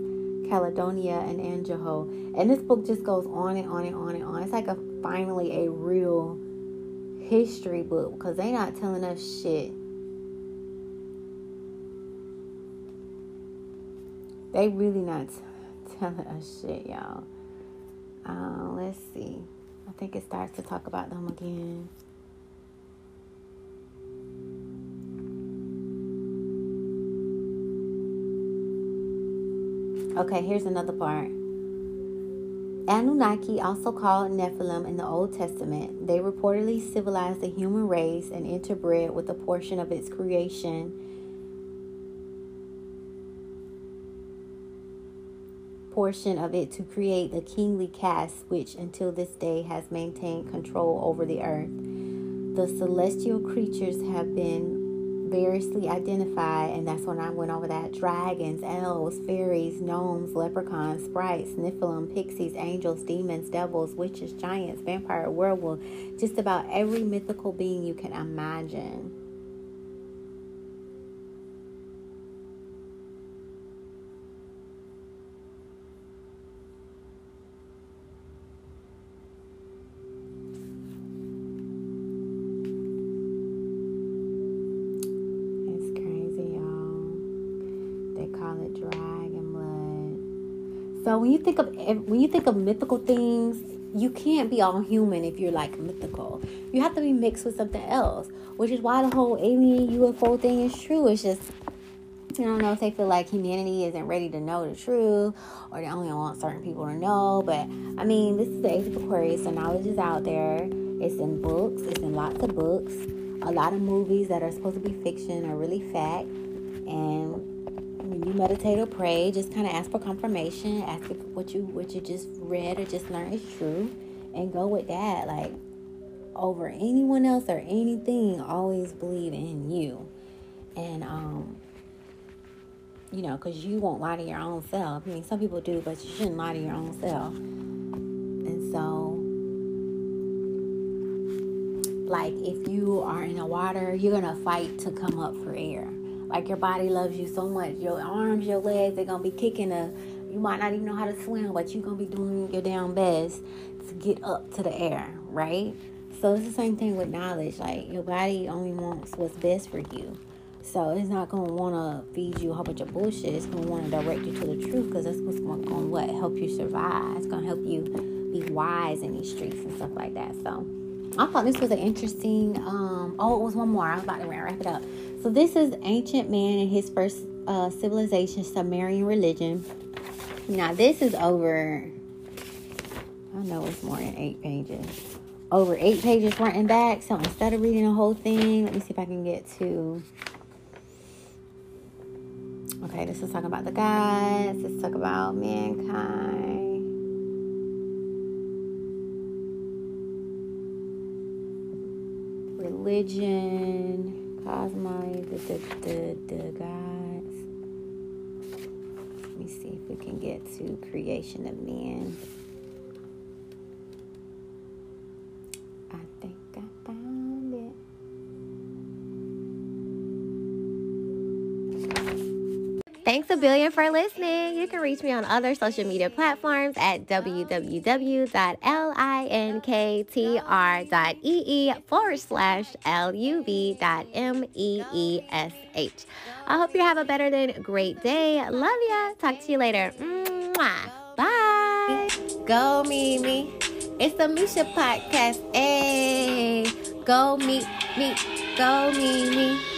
Caledonia and Anjou. And this book just goes on and on and on and on. It's like finally a real history book, because they not telling us shit. They really not telling us shit, y'all. Let's see. I think it starts to talk about them again. Okay, here's another part. Anunnaki, also called Nephilim in the Old Testament, they reportedly civilized the human race and interbred with a portion of its creation. Portion of it to create the kingly caste, which until this day has maintained control over the earth. The celestial creatures have been variously identified, and that's when I went over that. Dragons, elves, fairies, gnomes, leprechauns, sprites, Nephilim, pixies, angels, demons, devils, witches, giants, vampire, werewolf, just about every mythical being you can imagine. So when you think of mythical things, you can't be all human if you're like mythical. You have to be mixed with something else, which is why the whole alien UFO thing is true. It's just, I don't know if they feel like humanity isn't ready to know the truth, or they only want certain people to know. But I mean, this is the age of Aquarius, so knowledge is out there. It's in books. It's in lots of books. A lot of movies that are supposed to be fiction are really fact. And when you meditate or pray, just kind of ask for confirmation. Ask if what you just read or just learned is true, and go with that. Like, over anyone else or anything, always believe in you, and because you won't lie to your own self. I mean, some people do, but you shouldn't lie to your own self. And so, like, if you are in the water, you're gonna fight to come up for air. Like, your body loves you so much. Your arms, your legs, they're going to be kicking. You might not even know how to swim, but you're going to be doing your damn best to get up to the air, right? So it's the same thing with knowledge. Like, your body only wants what's best for you. So it's not going to want to feed you a whole bunch of bullshit. It's going to want to direct you to the truth, because that's what's going to help you survive. It's going to help you be wise in these streets and stuff like that. So I thought this was an interesting, it was one more. I was about to wrap it up. So this is ancient man and his first civilization, Sumerian religion. Now this is over, I know it's more than 8 pages. Over 8 pages front and back. So instead of reading the whole thing, let me see if I can get to... Okay, this is talking about the gods. Let's talk about mankind. Religion, cosmology, the gods. Let me see if we can get to creation of man. I think I found it. Thanks a billion for listening. You can reach me on other social media platforms at linktr.ee/LUV.MEESH. I hope you have a better than great day. Love ya. Talk to you later. Mwah. Bye. Go meet me. It's the MEESH Podcast. Hey, go meet me.